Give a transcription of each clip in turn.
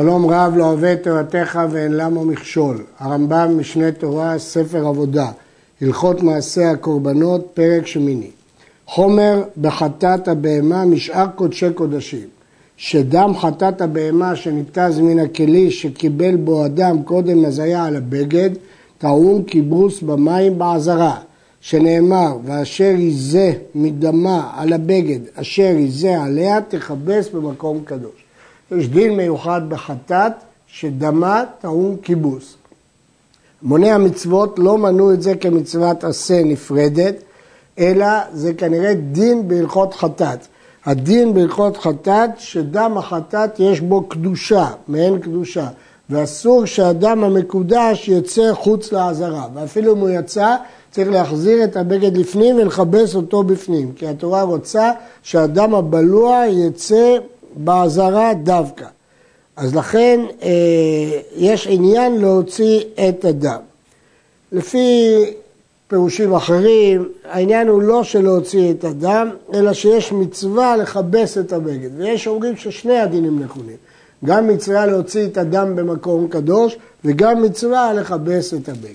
שלום רב לא עובד תורתך ואין למה מכשול. הרמב"ם משנה תורה, ספר עבודה, הלכות מעשה הקורבנות, פרק שמיני. חומר בחטאת הבהמה משאר קודשי קודשים, שדם חטאת הבהמה שניתז מן הכלי שקיבל בו אדם קודם מזיה על הבגד, טעון כיבוס במים בעזרה, שנאמר, ואשר יזה מדמה על הבגד, אשר יזה עליה תכבס במקום קדוש. יש דין מיוחד בחטאת שדמה טעון כיבוס. מוני המצוות לא מנו את זה כמצוות עשה נפרדת, אלא זה כנראה דין בהלכות חטאת. הדין בהלכות חטאת שדם החטאת יש בו קדושה, מעין קדושה, ואסור שהדם המקודש יצא חוץ לעזרה, ואפילו אם הוא יצא צריך להחזיר את הבגד לפנים ולחבש אותו בפנים, כי התורה רוצה שהדם הבלוע יצא בעזרה דווקא. אז לכן יש עניין להוציא את הדם. לפי פירושים אחרים, העניין הוא לא שלהוציא את הדם, אלא שיש מצווה לחבש את הבגד. ויש אומרים ששני הדינים נכונים. גם מצווה להוציא את הדם במקום קדוש, וגם מצווה לחבש את הבגד.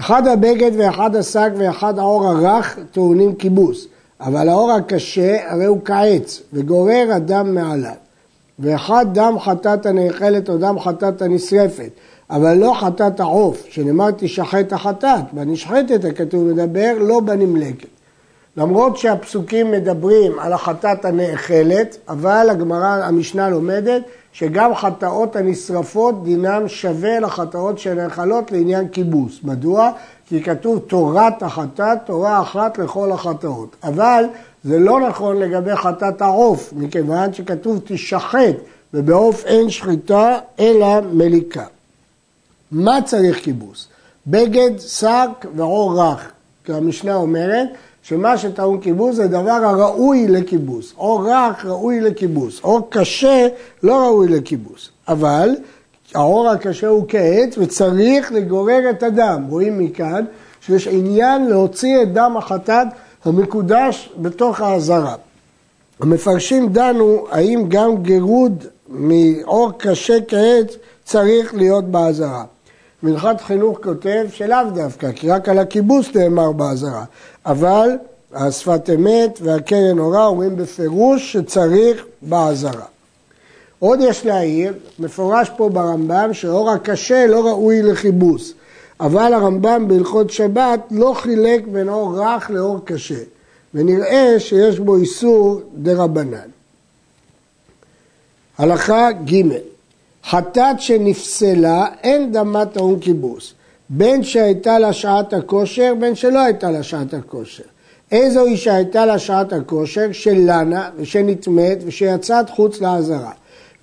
אחד הבגד ואחד השק ואחד האור הרך טעונים כיבוס. אבל האור הקשה הרי הוא כעץ וגורר הדם מעליו. ואחד דם חטאת הנאכלת או דם חטאת הנשרפת, אבל לא חטאת העוף, שנאמר תשחט החטאת, בנשחטת הכתוב מדבר, לא בנמלקת. למרות שהפסוקים מדברים על החטאת הנאכלת, אבל הגמרא, המשנה לומדת, שגם חטאות הנשרפות דינם שווה לחטאות שנאכלות לעניין כיבוס. מדוע? כי כתוב תורת החטאת, תורה אחת לכל החטאות. אבל זה לא נכון לגבי חטאת העוף, מכיוון שכתוב תשחט, ובעוף אין שחיטה אלא מליקה. מה צריך כיבוס? בגד, שק ועור רך. כי המשנה אומרת שמה שטעון כיבוס זה דבר הראוי לכיבוס. עור רך ראוי לכיבוס, עור קשה לא ראוי לכיבוס. אבל העור הקשה הוא כעץ וצריך לגורר את הדם. רואים מכאן שיש עניין להוציא את דם החטאת המקודש בתוך העזרה. המפרשים דנו האם גם גירוד מעור קשה כעץ צריך להיות בעזרה. מנחת חינוך כותב שלאו דווקא, כי רק על הכיבוס נאמר בעזרה. אבל השפת אמת והקרן אורה אומרים בפירוש שצריך בעזרה. עוד יש להעיר, מפורש פה ברמב"ם, שאור הקשה לא ראוי לכיבוס. אבל הרמב"ם בהלכות שבת לא חילק בין אור רך לאור קשה. ונראה שיש בו איסור דרבנן. הלכה ג' חטאת שנפסלה אין דמה טעון כיבוס, בין שהייתה לה שעת הכושר, בין שלא הייתה לה שעת הכושר. איזו היא שהייתה לה שעת הכושר שלנה ושנתמת ושיצאת חוץ לעזרה.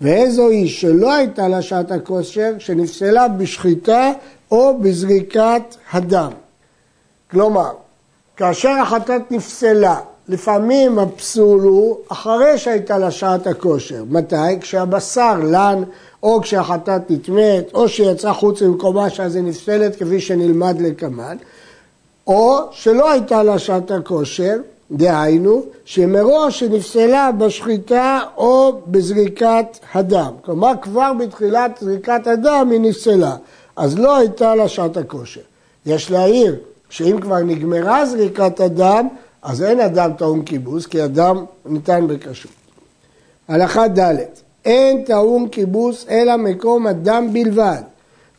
ואיזו היא שלא הייתה לה שעת הכושר שנפסלה בשחיטה או בזריקת הדם. כלומר, כאשר החטאת נפסלה, לפעמים הפסול הוא אחרי שהייתה לה שעת הכושר. מתי? כשהבשר לן, או כשהחטאת נטמאת, או שיצא חוץ למקומה שזה נפסלת כפי שנלמד לכמן, או שלא הייתה לה שעת הכושר, דהיינו, שמראש שנפסלה בשחיטה או בזריקת הדם. כלומר, כבר בתחילת זריקת הדם היא נפסלה, אז לא הייתה לה שעת הכושר. יש להעיר שאם כבר נגמרה זריקת הדם, אז אין אדם טעון כיבוס, כי אדם ניתן בקשות. הלכה ד' אין טעון כיבוס אלא מקום הדם בלבד,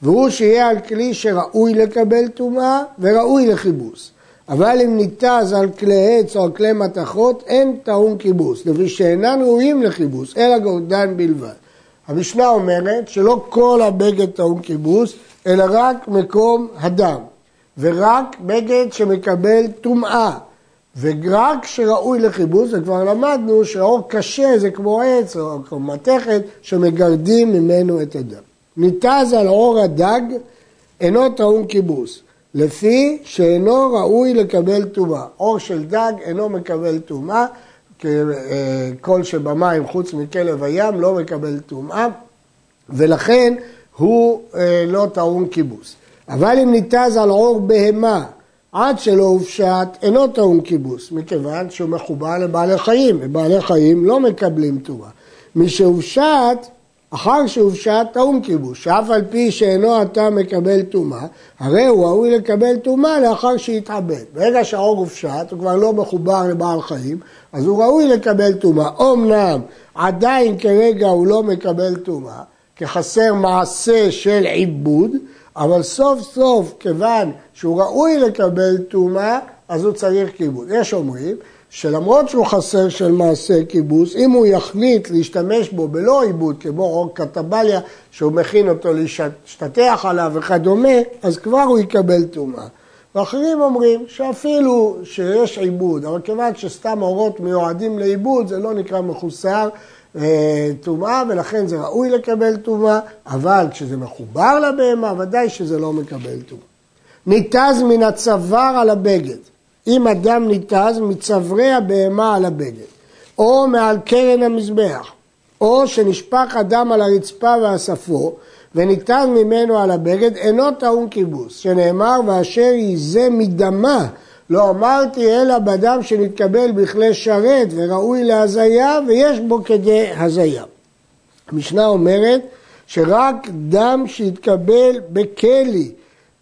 והוא שיהיה על כלי שראוי לקבל טומאה וראוי לכיבוס. אבל אם ניתז על כלי עץ או על כלי מתכות, אין טעון כיבוס, לפי שאינן ראויים לכיבוס, אלא גורדן בלבד. המשנה אומרת שלא כל הבגד טעון כיבוס, אלא רק מקום הדם, ורק בגד שמקבל טומאה. ורק שראוי לכיבוס, וכבר למדנו שהאור קשה זה כמו עץ או כמו מתכת שמגרדים ממנו את הדם. ניתז על אור הדג אינו טעון כיבוס, לפי שאינו ראוי לקבל טומאה. אור של דג אינו מקבל טומאה, כל שבמים חוץ מכלב הים לא מקבל טומאה, ולכן הוא לא טעון כיבוס. אבל אם ניתז על אור בהמה, עד שלא הופשט אינו טעון כיבוס, מכיוון שהוא מחובר לבעלי חיים, ובעלי חיים לא מקבלים טומאה. מי שהופשט, אחר שהובשה טעון כיבוש, שאף על פי שאינו אתה מקבל טומאה, הרי הוא ראוי לקבל טומאה לאחר שהתעבד. ברגע שהעור הופשט, הוא כבר לא מחובר לבעל חיים, אז הוא ראוי לקבל טומאה. אמנם עדיין כרגע הוא לא מקבל טומאה, כחסר מעשה של עיבוד, אבל סוף סוף, כיוון שהוא ראוי לקבל טומאה, אז הוא צריך כיבוש. יש אומרים שלמרות שהוא חסר של מעשה כיבוש, אם הוא יחליט להשתמש בו בלא עיבוד, כמו עור קטבליה, שהוא מכין אותו להשתתח עליו וכדומה, אז כבר הוא יקבל טומאה. ואחרים אומרים שאפילו שיש עיבוד, אבל כיוון שסתם אורות מיועדים לעיבוד, זה לא נקרא מחוסר טומאה, ולכן זה ראוי לקבל טומאה, אבל כשזה מחובר לבהמה, ודאי שזה לא מקבל טומאה. ניתז מן הצוואר על הבגד. אם אדם ניתז מצברי הבהמה על הבגד, או מעל קרן המזבח, או שנשפך אדם על הרצפה ואספו, וניתז ממנו על הבגד, אינו טעון כיבוש, שנאמר, ואשר יזה מדמה, לא אמרתי אלא בדם שנתקבל בכלי שרת וראוי להזיה, ויש בו כדי הזיה. המשנה אומרת שרק דם שהתקבל בכלי,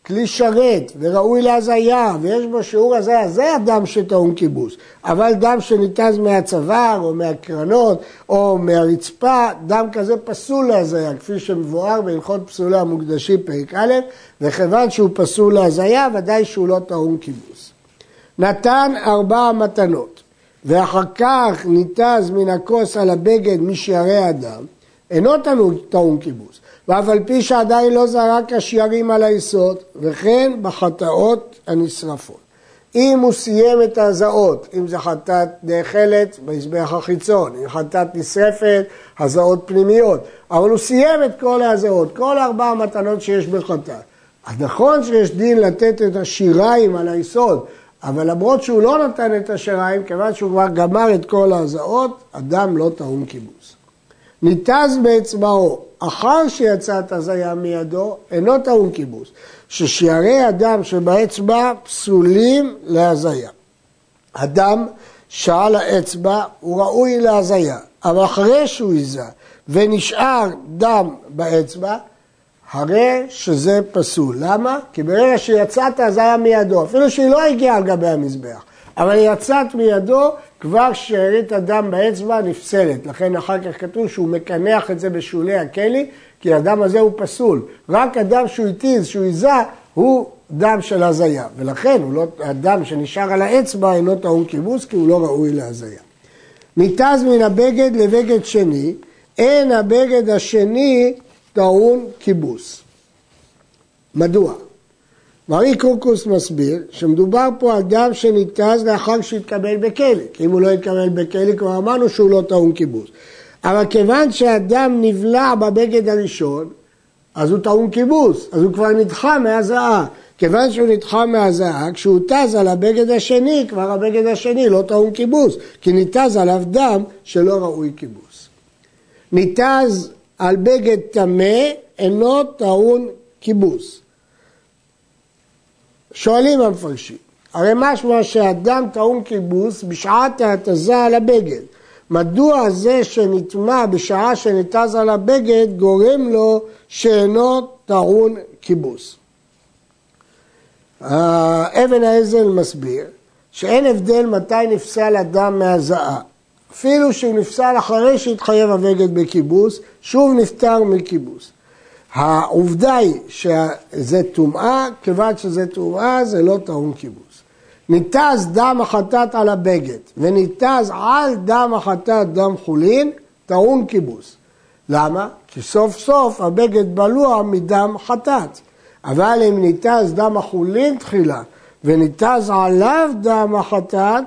כלי שרת וראוי להזיה ויש בו שיעור הזיה, זה הדם שטעון כיבוש. אבל דם שניתז מהצוואר או מהקרנות או מהרצפה, דם כזה פסול להזיה, כפי שמבואר בהלכות פסולי המוקדשים פרק א', וכיוון שהוא פסול להזיה, ודאי שהוא לא טעון כיבוש. נתן 4 מתנות ואחר כך ניתז מן הכוס על הבגד משיירי הדם, אינו טעון כיבוש, ואף על פי שעדיין לא זרק השיירים על היסוד, וכן בחטאות הנשרפות. אם הוא סיים את הזעות, אם זה חטאת נאכלת במזבח החיצון, אם חטאת נשרפת, הזעות פנימיות, אבל הוא סיים את כל הזעות, כל 4 המתנות שיש בחטאת. אז נכון שיש דין לתת את השיירים על היסוד, אבל למרות שהוא לא נתן את השיירים, כיוון שהוא כבר גמר את כל הזעות, אדם לא טעון כיבוש. ניתז באצבעו, אחר שיצאת הזיה מידו, אינו טעון כיבוש, ששיירי אדם שבאצבע פסולים להזיה. אדם שעל האצבע הוא ראוי להזיה, אבל אחרי שהוא יזה ונשאר דם באצבע, הרי שזה פסול. למה? כי ברגע שיצאת הזיה מידו, אפילו שהיא לא הגיעה על גבי המזבח, אבל יצאת מידו, כבר שארית הדם באצבע נפסלת. לכן אחר כך כתוב שהוא מקנח את זה בשולי הכלי, כי הדם הזה הוא פסול. רק הדם שהוא התיז, שהוא יזה, הוא דם של הזיה. ולכן לא, הדם שנשאר על האצבע אינו טעון כיבוש, כי הוא לא ראוי להזיה. ניתז מן הבגד לבגד שני, אין הבגד השני טעון כיבוש. מדוע? מרי קורקוס מסביר שמדובר פה על דם שניתז לאחר שהתקבל בכלי, כי אם הוא לא התקבל בכלי כבר אמרנו שהוא לא טעון כיבוש. אבל כיוון שהדם נבלע בבגד הראשון, אז הוא טעון כיבוש, אז הוא כבר נדחה מהזעה. כיוון שהוא נדחה מהזעה, כשהוא תז על הבגד השני, כבר הבגד השני לא טעון כיבוש, כי ניתז עליו דם שלא ראוי כיבוש. ניתז על בגד טמא אינו טעון כיבוש. שואלים המפרשים, הרי משמע שהדם טעון כיבוש בשעת ההתזה על הבגד. מדוע זה שנטמע בשעה שנתז על הבגד גורם לו שאינו טעון כיבוש? אבן האזל מסביר שאין הבדל מתי נפסל הדם מהזעה. אפילו שהוא נפסל אחרי שהתחייב הבגד בכיבוש, שוב נפטר מכיבוש. העובדה היא שזה טומאה, כיוון שזה טומאה זה לא טעון כיבוש. ניתז דם החטאת על הבגד וניתז על דם החטאת דם חולין, טעון כיבוש. למה? כי סוף סוף הבגד בלוע מדם חטאת. אבל אם ניתז דם החולין תחילה וניתז עליו דם החטאת,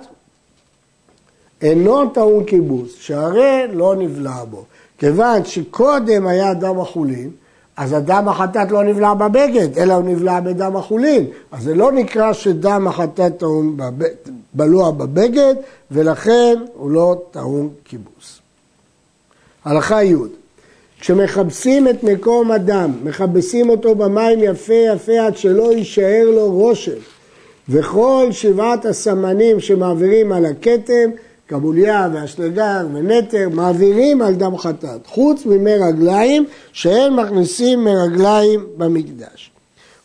אינו טעון כיבוש, שהרי לא נבלע בו. כיוון שקודם היה דם החולין, אז הדם החטאת לא נבלע בבגד, אלא הוא נבלע בדם החולין. אז זה לא נקרא שדם החטאת בלוע בבגד, ולכן הוא לא טעון כיבוש. הלכה י', כשמחבשים את מקום הדם, מחבשים אותו במים יפה יפה עד שלא יישאר לו רושם, וכל 7 הסמנים שמעבירים על הכתם, קבוליה והשלגר ונתר, מעבירים על דם חטאת, חוץ ממרגליים שאין מכניסים מרגליים במקדש.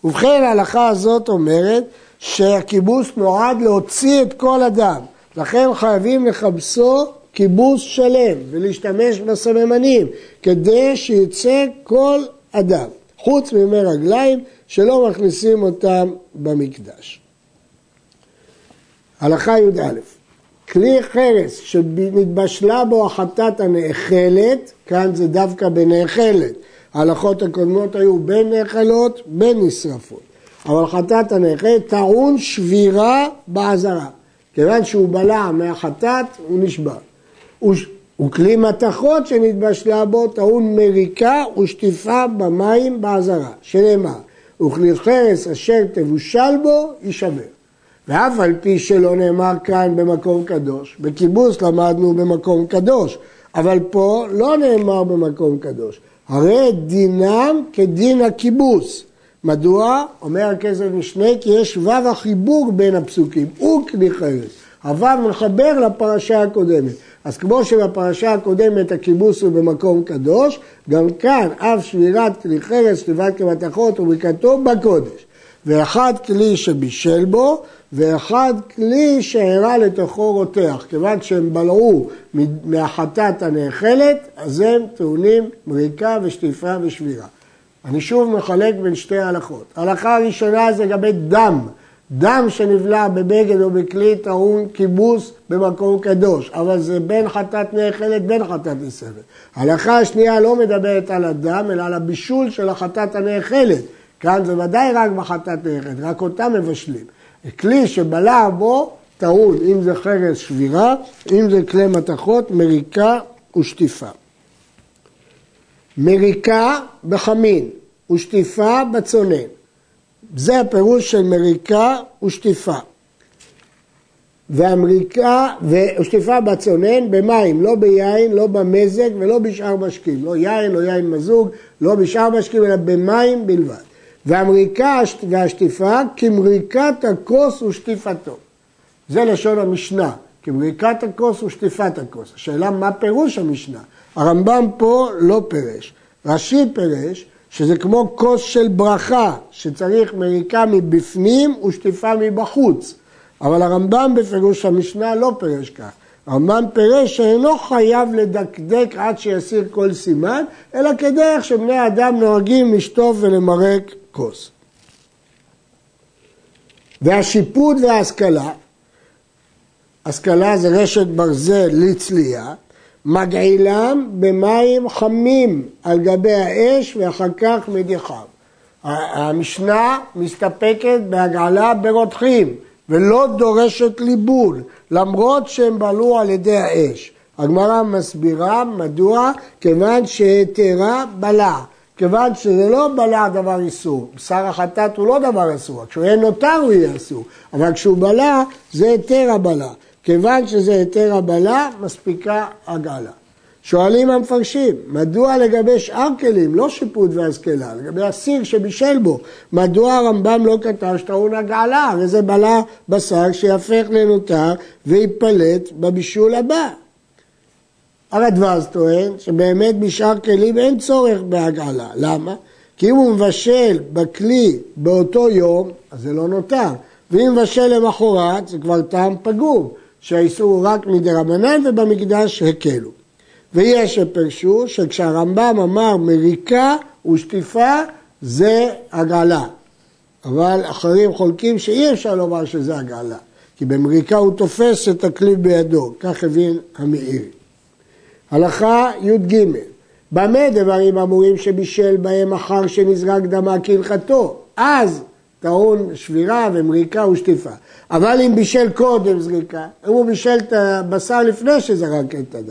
ובכן ההלכה הזאת אומרת שהכיבוס נועד להוציא את כל הדם, לכן חייבים לכבסו כיבוס שלם ולהשתמש בסממנים כדי שיצא כל הדם, חוץ ממרגליים שלא מכניסים אותם במקדש. הלכה י' א', כלי חרס שנתבשלה בו החטאת הנאכלת, כאן זה דווקא בנאכלת, ההלכות הקודמות היו בין נאכלות, בין נשרפות, אבל חטאת הנאכלת טעון שבירה בעזרה, כיוון שהוא בלע מהחטאת הוא נשבר, וכלי מתכות שנתבשלה בו טעון מריקה ושטיפה במים בעזרה, שנאמר, וכלי חרס אשר תבושל בו יישבר. ואף על פי שלא נאמר כאן במקום קדוש, בקיבוץ למדנו במקום קדוש, אבל פה לא נאמר במקום קדוש, הרי דינם כדין הקיבוץ. מדוע? אומר הכסף משנה, כי יש וו החיבור בין הפסוקים, הוא כלי חרס, הוו מחבר לפרשה הקודמת, אז כמו שבפרשה הקודמת הקיבוץ הוא במקום קדוש, גם כאן אף שבירת כלי חרס, לבד כמתכות ומקטו בקודש, ואחד כלי שבישל בו, ואחד כלי שהראה לתוכו רותח, כיוון שהם בלעו מהחטאת הנאכלת, אז הם טעונים מריקה ושטיפה ושבירה. אני שוב מחלק בין שתי הלכות. ההלכה הראשונה זה לגבי דם. דם שנבלע בבגד או בכלי טעון כיבוס במקום קדוש, אבל זה בין חטאת נאכלת, בין חטאת נשרפת. ההלכה השנייה לא מדברת על הדם, אלא על הבישול של החטאת הנאכלת. כאן זה ודאי רק בחטאת נאכלת, רק אותה מבשלים. הכלי שבלע בו טעון, אם זה חרס שבירה, אם זה כלי מתכות, מריקה ושטיפה. מריקה בחמין ושטיפה בצונן. זה הפירוש של מריקה ושטיפה. והמריקה ושטיפה בצונן במים, לא ביין, לא במזג ולא בשאר משקים. לא יין, לא יין מזוג, לא בשאר משקים, אלא במים בלבד. והמריקה והשטיפה כמריקת הכוס ושטיפתו. זה לשון המשנה, כמריקת הכוס ושטיפת הכוס. השאלה מה פירוש המשנה? הרמב"ם פה לא פירש. רש"י פירש שזה כמו כוס של ברכה, שצריך מריקה מבפנים ושטיפה מבחוץ. אבל הרמב"ם בפירוש המשנה לא פירש כך. הרמב"ם פירש שאינו חייב לדקדק עד שיסיר כל סימן, אלא כדרך שבני אדם נוהגים לשטוף ולמרק כוס. והשיפוד וההשכלה, השכלה זה רשת ברזל לצלייה, מגעילם במים חמים על גבי האש ואחר כך מדיחם. המשנה מסתפקת בהגעלה ברותחים ולא דורשת ליבול, למרות שהם בלעו על ידי האש. הגמרא מסבירה מדוע, כיוון שהתרה בלע. כיוון שזה לא בלע דבר אסור, בשר החטאת הוא לא דבר אסור, כשהוא יהיה נותר הוא יהיה אסור, אבל כשהוא בלע זה היתר הבלע, כיוון שזה היתר הבלע מספיקה הגעלה. שואלים המפרשים, מדוע לגבי שאר כלים, לא שיפוט והשכלה, לגבי הסיר שבישל בו, מדוע הרמב"ם לא כתב שטעון הגעלה, הרי זה בלע בשר שיהפך לנותר ויפלט בבישול הבא. הרדב"ז טוען שבאמת בשאר כלים אין צורך בהגעלה. למה? כי אם הוא מבשל בכלי באותו יום, אז זה לא נותר. ואם מבשל למחרת, זה כבר טעם פגום, שהאיסור רק מדרבנן ובמקדש הקלו. ויש שפרשו שכשהרמב"ם אמר מריקה ושטיפה, זה הגעלה. אבל אחרים חולקים שאי אפשר לומר שזה הגעלה, כי במריקה הוא תופס את הכלי בידו, כך הבין המאירי. הלכה י"ג, במה דברים אמורים שבישל בהם אחר שנזרק דמה כהלכתו, אז טעון שבירה ומריקה ושטיפה. אבל אם בישל קודם זריקה, אם הוא בישל את הבשר לפני שזרק את הדם,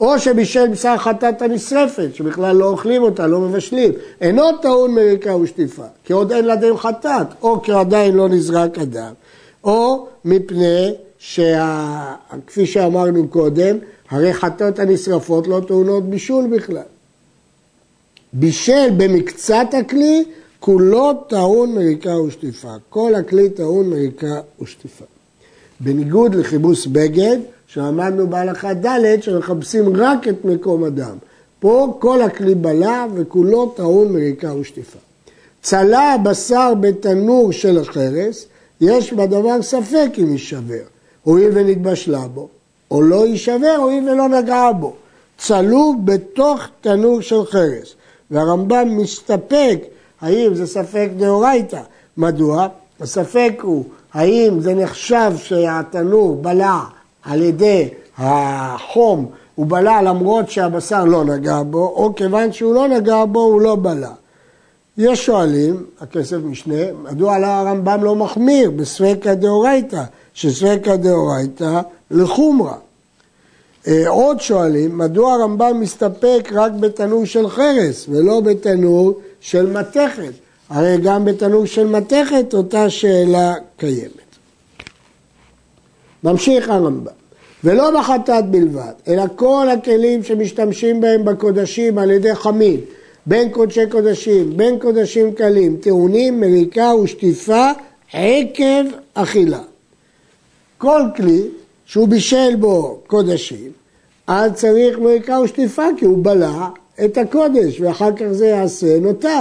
או שבישל בשר חטאת הנשרפת, שבכלל לא אוכלים אותה, לא מבשלים, אינו טעון מריקה ושטיפה, כי עוד אין לדם חטאת, או כי עדיין לא נזרק הדם, או מפני כפי שאמרנו קודם, הרי חטאות הנשרפות לא טעונות בישול בכלל. בישל במקצת הכלי, כולו טעון מריקה ושטיפה. כל הכלי טעון מריקה ושטיפה. בניגוד לחיבוש בגד, שעמדנו בהלכה ד' שמחפשים רק את מקום הדם. פה כל הכלי בלה וכולו טעון מריקה ושטיפה. צלה בשר בתנור של החרס, יש בדבר ספק אם יישבר, הואיל ונתבשלה בו, או לא יישבר, הואיל ולא נגעה בו. צלו בתוך תנור של חרס, והרמב"ם מסתפק, האם זה ספק דאורייתא? מדוע? הספק הוא, האם זה נחשב שהתנור בלע על ידי החום, הוא בלע למרות שהבשר לא נגע בו, או כיוון שהוא לא נגע בו, הוא לא בלע. יש שואלים, הכסף משנה, מדוע הרמב"ם לא מחמיר בספקא דאורייתא, שספקא דאורייתא לחומרה. עוד שואלים, מדוע הרמב"ם מסתפק רק בתנור של חרס ולא בתנור של מתכת? הרי גם בתנור של מתכת אותה שאלה קיימת. ממשיך הרמב"ם, ולא בחטאת בלבד, אלא כל הכלים שמשתמשים בהם בקודשים על ידי חמין, בין קודשי קודשים, בין קודשים קלים, טעונים, מריקה ושטיפה עקב אכילה. כל כלי שהוא בישל בו קודשים, אז צריך מריקה ושטיפה, כי הוא בלע את הקודש, ואחר כך זה יעשה נותר.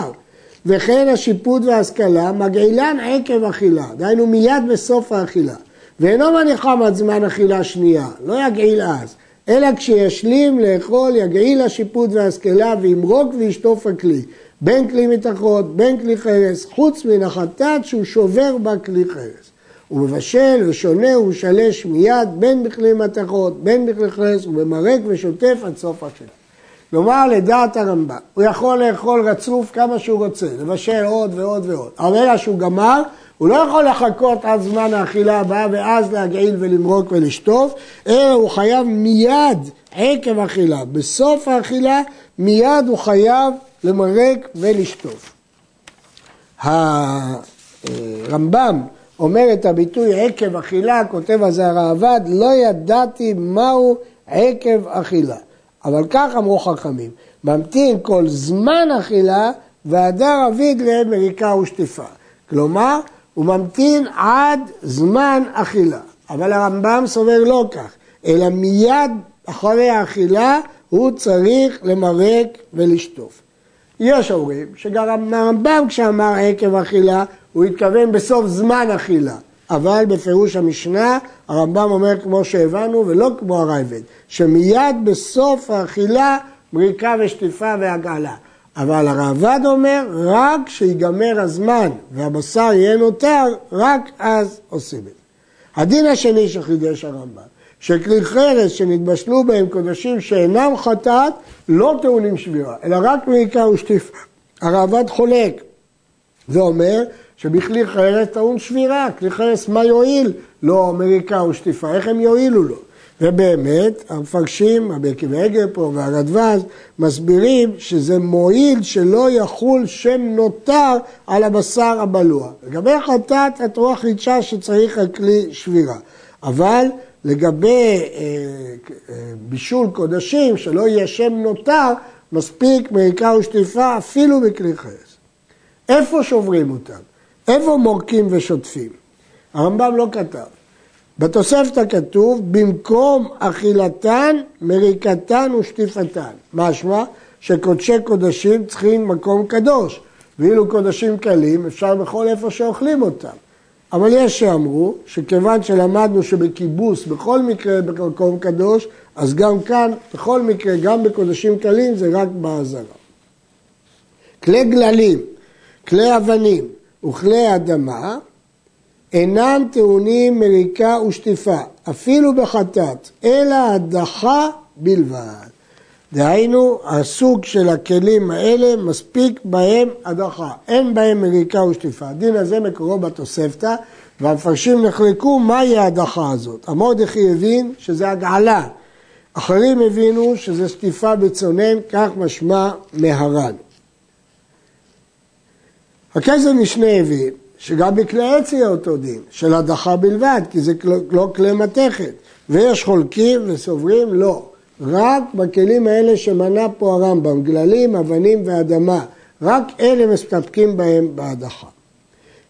וכן השיפוט וההשכלה מגעילן עקב אכילה, דהיינו מיד בסוף האכילה, ואינו מניחם עד זמן אכילה שנייה, לא יגעיל אז, אלא כשישלים לאכול יגעיל השיפוט וההשכלה וימרוק וישטוף הכלי, בין כלי מתכות, בין כלי חרס, חוץ מן החטאת שהוא שובר בה כלי חרס. הוא מבשל ושונה ומשלש מיד בין בכלי מתכות, בין בכלי חרס, הוא ממרק ושוטף עד סוף האכילה. כלומר, לדעת הרמב"ם, הוא יכול לאכול רצוף כמה שהוא רוצה, לבשל עוד ועוד ועוד. הרגע שהוא גמר, הוא לא יכול לחכות עד זמן האכילה הבאה ואז להגעיל ולמרוק ולשטוף, אלא הוא חייב מיד עקב האכילה. בסוף האכילה מיד הוא חייב למרק ולשטוף. הרמב"ם אומר את הביטוי עקב אכילה, כותב הזה הרעב"ד, לא ידעתי מהו עקב אכילה. אבל כך אמרו חכמים, ממתין כל זמן אכילה והדר אביד למריקה ושטיפה. כלומר, הוא ממתין עד זמן אכילה. אבל הרמב"ם סובר לא כך, אלא מיד אחרי האכילה הוא צריך למרק ולשטוף. יש אומרים שגם הרמב"ם כשאמר עקב אכילה, הוא התכוון בסוף זמן אכילה. אבל בפירוש המשנה הרמב"ם אומר כמו שהבנו ולא כמו הרייבד, שמיד בסוף האכילה מריקה ושטיפה והגעלה. אבל הרעב"ד אומר רק שיגמר הזמן והבשר יהיה נותר, רק אז עושים את זה. הדין השני שחידש הרמב"ם, שכלי חרס שנתבשלו בהם קודשים שאינם חטאת לא טעונים שבירה, אלא רק מריקה ושטיפה. הרעב"ד חולק ואומר שבכלי חרס טעון שבירה, כלי חרס מה יועיל? לא מריקה ושטיפה, איך הם יועילו לו? ובאמת, המפרשים, רבי עקיבא אגר פה והרדב"ז, מסבירים שזה מועיל שלא יחול שם נותר על הבשר הבלוע. לגבי חטאת, התורה חידשה שצריך הכלי שבירה. אבל לגבי בישול קודשים, שלא יהיה שם נותר, מספיק מריקה ושטיפה אפילו בכלי חרס. איפה שוברים אותם? איפה מורקים ושוטפים? הרמב"ם לא כתב. בתוספתא כתוב, במקום אכילתן, מריקתן ושטיפתן. משמע שקודשי קודשים צריכים מקום קדוש, ואילו קודשים קלים אפשר בכל איפה שאוכלים אותם. אבל יש שאמרו שכיוון שלמדנו שבקיבוץ בכל מקרה במקום קדוש, אז גם כאן, בכל מקרה, גם בקודשים קלים זה רק בעזרה. כלי גללים, כלי אבנים וכלי אדמה, אינם טעונים מריקה ושטיפה, אפילו בחטאת, אלא הדחה בלבד. דהיינו, הסוג של הכלים האלה מספיק בהם הדחה, אין בהם מריקה ושטיפה. הדין הזה מקורו בתוספתא, והמפרשים נחלקו מהי ההדחה הזאת. המרדכי הבין שזה הגעלה, אחרים הבינו שזה שטיפה בצונן, כך משמע מהר"ן. הכסף משנה הבין שגם בכלי עץ יהיה אותו דין, של הדחה בלבד, כי זה לא כלי מתכת. ויש חולקים וסוברים, לא. רק בכלים האלה שמנה פה הרמב"ם, גללים, אבנים ואדמה, רק אלה מסתפקים בהם בהדחה.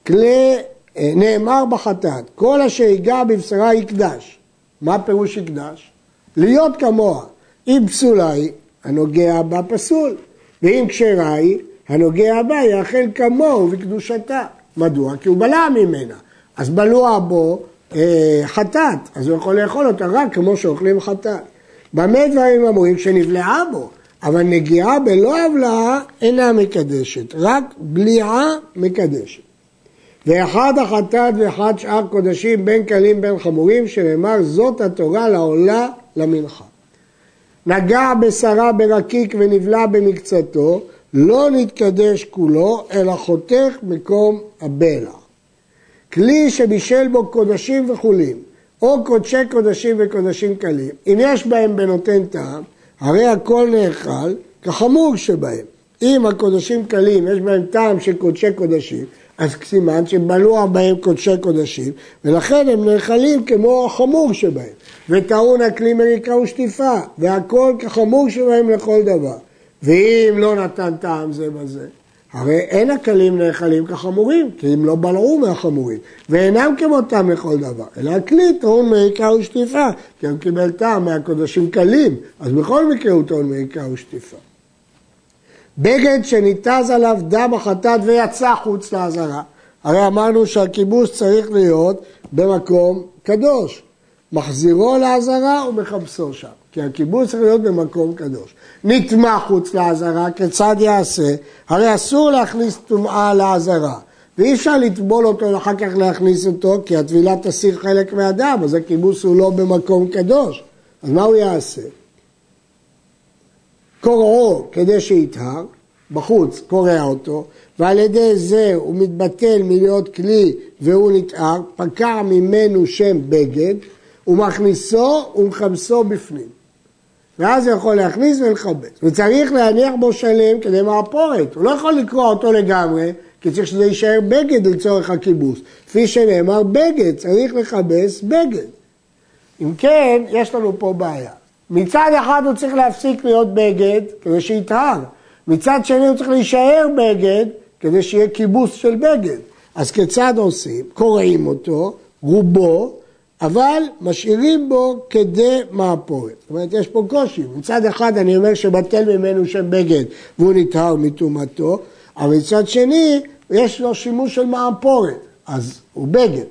כלי נאמר בחטאת, כל השהיגע בבשרה יקדש. מה פירוש יקדש? להיות כמוה. אם פסולה היא, הנוגע בה פסול. ואם כשרה היא, הנוגע בה יאכל כמוהו וקדושתה. מדוע? כי הוא בלע ממנה. אז בלוע בו חטאת, אז הוא יכול לאכול אותה רק כמו שאוכלים חטאת. במה דברים אמורים? שנבלעה בו, אבל נגיעה בלא הבלעה אינה מקדשת, רק בליעה מקדשת. ואחד החטאת ואחד שאר קודשים, בין קלים בין חמורים, שנאמר זאת התורה לעולה למנחה. נגע בשרה ברקיק ונבלע במקצתו, לא נתקדש כולו, אלא חותך מקום הבלע. כלי שבישל בו קודשים וחולים, או קודשי קודשים וקודשים קלים, אם יש בהם בנותן טעם, הרי הכל נאכל כחמור שבהם. אם הקודשים קלים, יש בהם טעם של קודשי קודשים, אז סימן שבלוע בהם קודשי קודשים, ולכן הם נאכלים כמו החמור שבהם. וטעון הכלי מריקה ושטיפה, והכל כחמור שבהם לכל דבר. ואם לא נתן טעם זה בזה, הרי אין הכלים נאכלים כחמורים, כי אם לא בלעו מהחמורים, ואינם כמותם לכל דבר, אלא הכלי טעון מריקה ושטיפה, כי הוא קיבל טעם מהקודשים קלים, אז בכל מקרה הוא טעון מריקה ושטיפה. בגד שניתז עליו דם החטאת ויצא חוץ לעזרה, הרי אמרנו שהכיבוש צריך להיות במקום קדוש, מחזירו לעזרה ומחפשו שם, כי הכיבוש צריך להיות במקום קדוש. נטמא חוץ לעזרה, כיצד יעשה? הרי אסור להכניס טומאה לעזרה, ואי אפשר לטבול אותו אחר כך להכניס אותו, כי הטבילה תסיר חלק מהדם, אז הכיבוש הוא לא במקום קדוש. אז מה הוא יעשה? קוראו כדי שיתהר, בחוץ קורא אותו, ועל ידי זה הוא מתבטל מלהיות כלי והוא נתאר, פקע ממנו שם בגד, ומכניסו ומחמסו בפנים. ואז הוא יכול להכניס ולחבס. וצריך להניח בו שלם כדי מעפורת. הוא לא יכול לקרוע אותו לגמרי, כי צריך שזה יישאר בגד לצורך הכיבוש. כפי שנאמר בגד, צריך לחבס בגד. אם כן, יש לנו פה בעיה. מצד אחד הוא צריך להפסיק להיות בגד כדי שיתהר. מצד שני הוא צריך להישאר בגד כדי שיהיה כיבוש של בגד. אז כיצד עושים? קוראים אותו, רובו, אבל משאירים בו כדי מעפורת. זאת אומרת, יש פה קושי. מצד אחד אני אומר שבטל ממנו שם בגד והוא נטהר מטומאתו, אבל מצד שני יש לו שימוש של מעפורת, אז הוא בגד.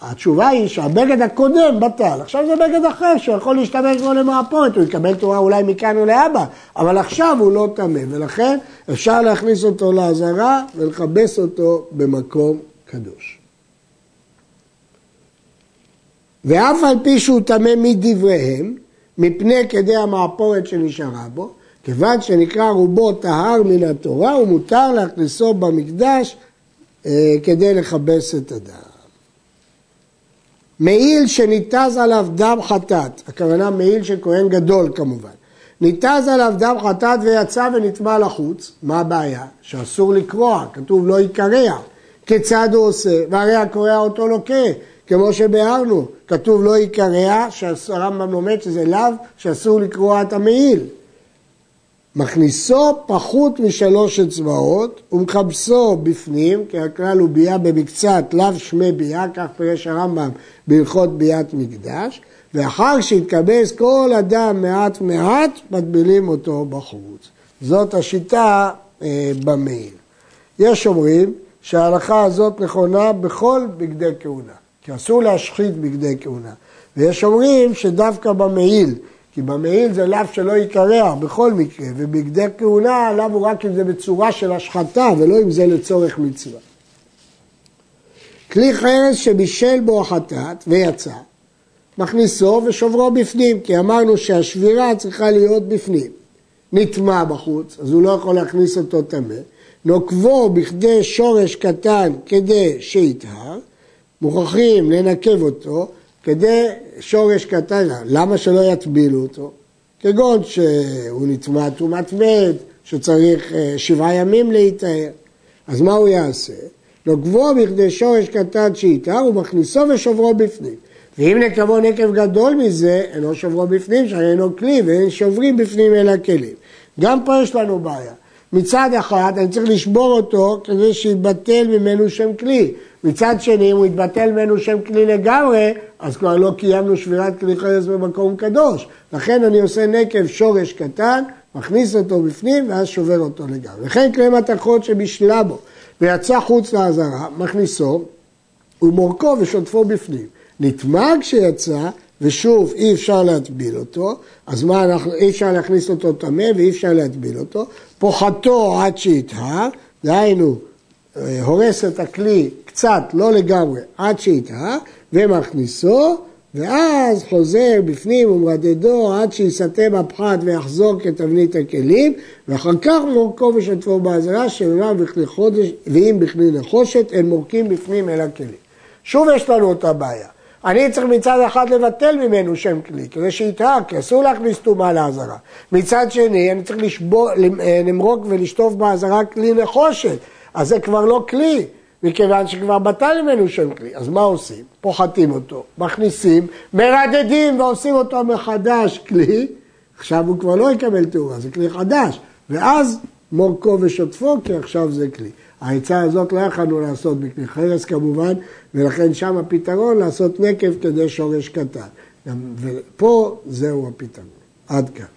התשובה היא שהבגד הקודם בטל, עכשיו זה בגד אחר שיכול להשתמש בו למעפורת, הוא יקבל תורה אולי מכאן ולהבא, אבל עכשיו הוא לא טמא, ולכן אפשר להכניס אותו לעזרה ולחבש אותו במקום קדוש. ואף על פי שהוא טמא מדבריהם, מפני כדי המעפורת שנשארה בו, כיוון שנקרא רובו טהר מן התורה, ומותר להכניסו במקדש כדי לחבש את הדם. מעיל שניתז עליו דם חטאת, הכוונה מעיל של כהן גדול כמובן, ניתז עליו דם חטאת ויצא ונטמא לחוץ, מה הבעיה? שאסור לקרוע, כתוב לא יקרע, כיצד הוא עושה? והרי הקורע אותו לוקה, כמו שבארנו, כתוב לא יקרע, שהרמב"ם לומד שזה לאו, שאסור לקרוע את המעיל. מכניסו פחות משלוש אצבעות ומחבסו בפנים, כי הכלל הוא ביאה במקצת, לאו שמי ביאה, כך פרש הרמב"ם בהלכות ביאת מקדש, ואחר שהתכבס כל אדם מעט מעט, מטבילים אותו בחוץ. זאת השיטה במעיל. יש אומרים שההלכה הזאת נכונה בכל בגדי כהונה, כי אסור להשחית בגדי כהונה. ויש אומרים שדווקא במעיל, כי במעיל זה לאו שלא יקרע בכל מקרה, ובגדי כהונה לאו הוא רק אם זה בצורה של השחתה, ולא אם זה לצורך מצווה. כלי חרס שבישל בו החטאת ויצא, מכניסו ושוברו בפנים, כי אמרנו שהשבירה צריכה להיות בפנים. נטמע בחוץ, אז הוא לא יכול להכניס אותו טמא, נוקבו בכדי שורש קטן כדי שיתהר, מוכרחים לנקב אותו כדי שורש קטן, למה שלא יטבילו אותו? כגון שהוא נטמא טומאת מת, שצריך 7 ימים להיטהר. אז מה הוא יעשה? נוקבו בכדי שורש קטן שיתהר, הוא מכניסו ושוברו בפנים. ואם נקבו נקב גדול מזה, אינו שוברו בפנים, שאינו כלי, ואין שוברים בפנים אלא כלים. גם פה יש לנו בעיה. מצד אחד אני צריך לשבור אותו כדי שיבטל ממנו שם כלי, מצד שני, אם הוא התבטל ממנו שם כלי לגמרי, אז כבר לא קיימנו שבירת כלי חרס במקום קדוש. לכן אני עושה נקב שורש קטן, מכניס אותו בפנים ואז שובר אותו לגמרי. וכן כלי מתכות שבישלה בו ויצא חוץ לעזרה, מכניסו ומורקו ושוטפו בפנים. נטמע כשיצא ושוב אי אפשר להטביל אותו, אז מה אנחנו, אי אפשר להכניס אותו טמא ואי אפשר להטביל אותו, פוחתו עד שיטהר, דהיינו, הורס את הכלי קצת, לא לגמרי, עד שיטהר, ומכניסו, ואז חוזר בפנים ומרדדו עד שיסתם הפחת ויחזור כתבנית הכלים, ואחר כך מורקו ושוטפו בעזרה, שאינם בכלי חודש, ואם בכלי נחושת, הם מורקים בפנים אל הכלים. שוב יש לנו אותה בעיה. אני צריך מצד אחד לבטל ממנו שם כלי, כדי שיתהר, כי אסור להכניס טומאה לעזרה. מצד שני, אני צריך למרוק ולשטוף בעזרה כלי נחושת, אז זה כבר לא כלי, מכיוון שכבר בטל ממנו שם כלי. אז מה עושים? פוחתים אותו, מכניסים, מרדדים ועושים אותו מחדש כלי, עכשיו הוא כבר לא יקבל טומאה, זה כלי חדש, ואז מורקו ושוטפו, כי עכשיו זה כלי. ההצעה הזאת לא יכולנו לעשות בכלי חרס כמובן, ולכן שם הפתרון לעשות נקב כדי שורש קטן. ופה זהו הפתרון. עד כאן.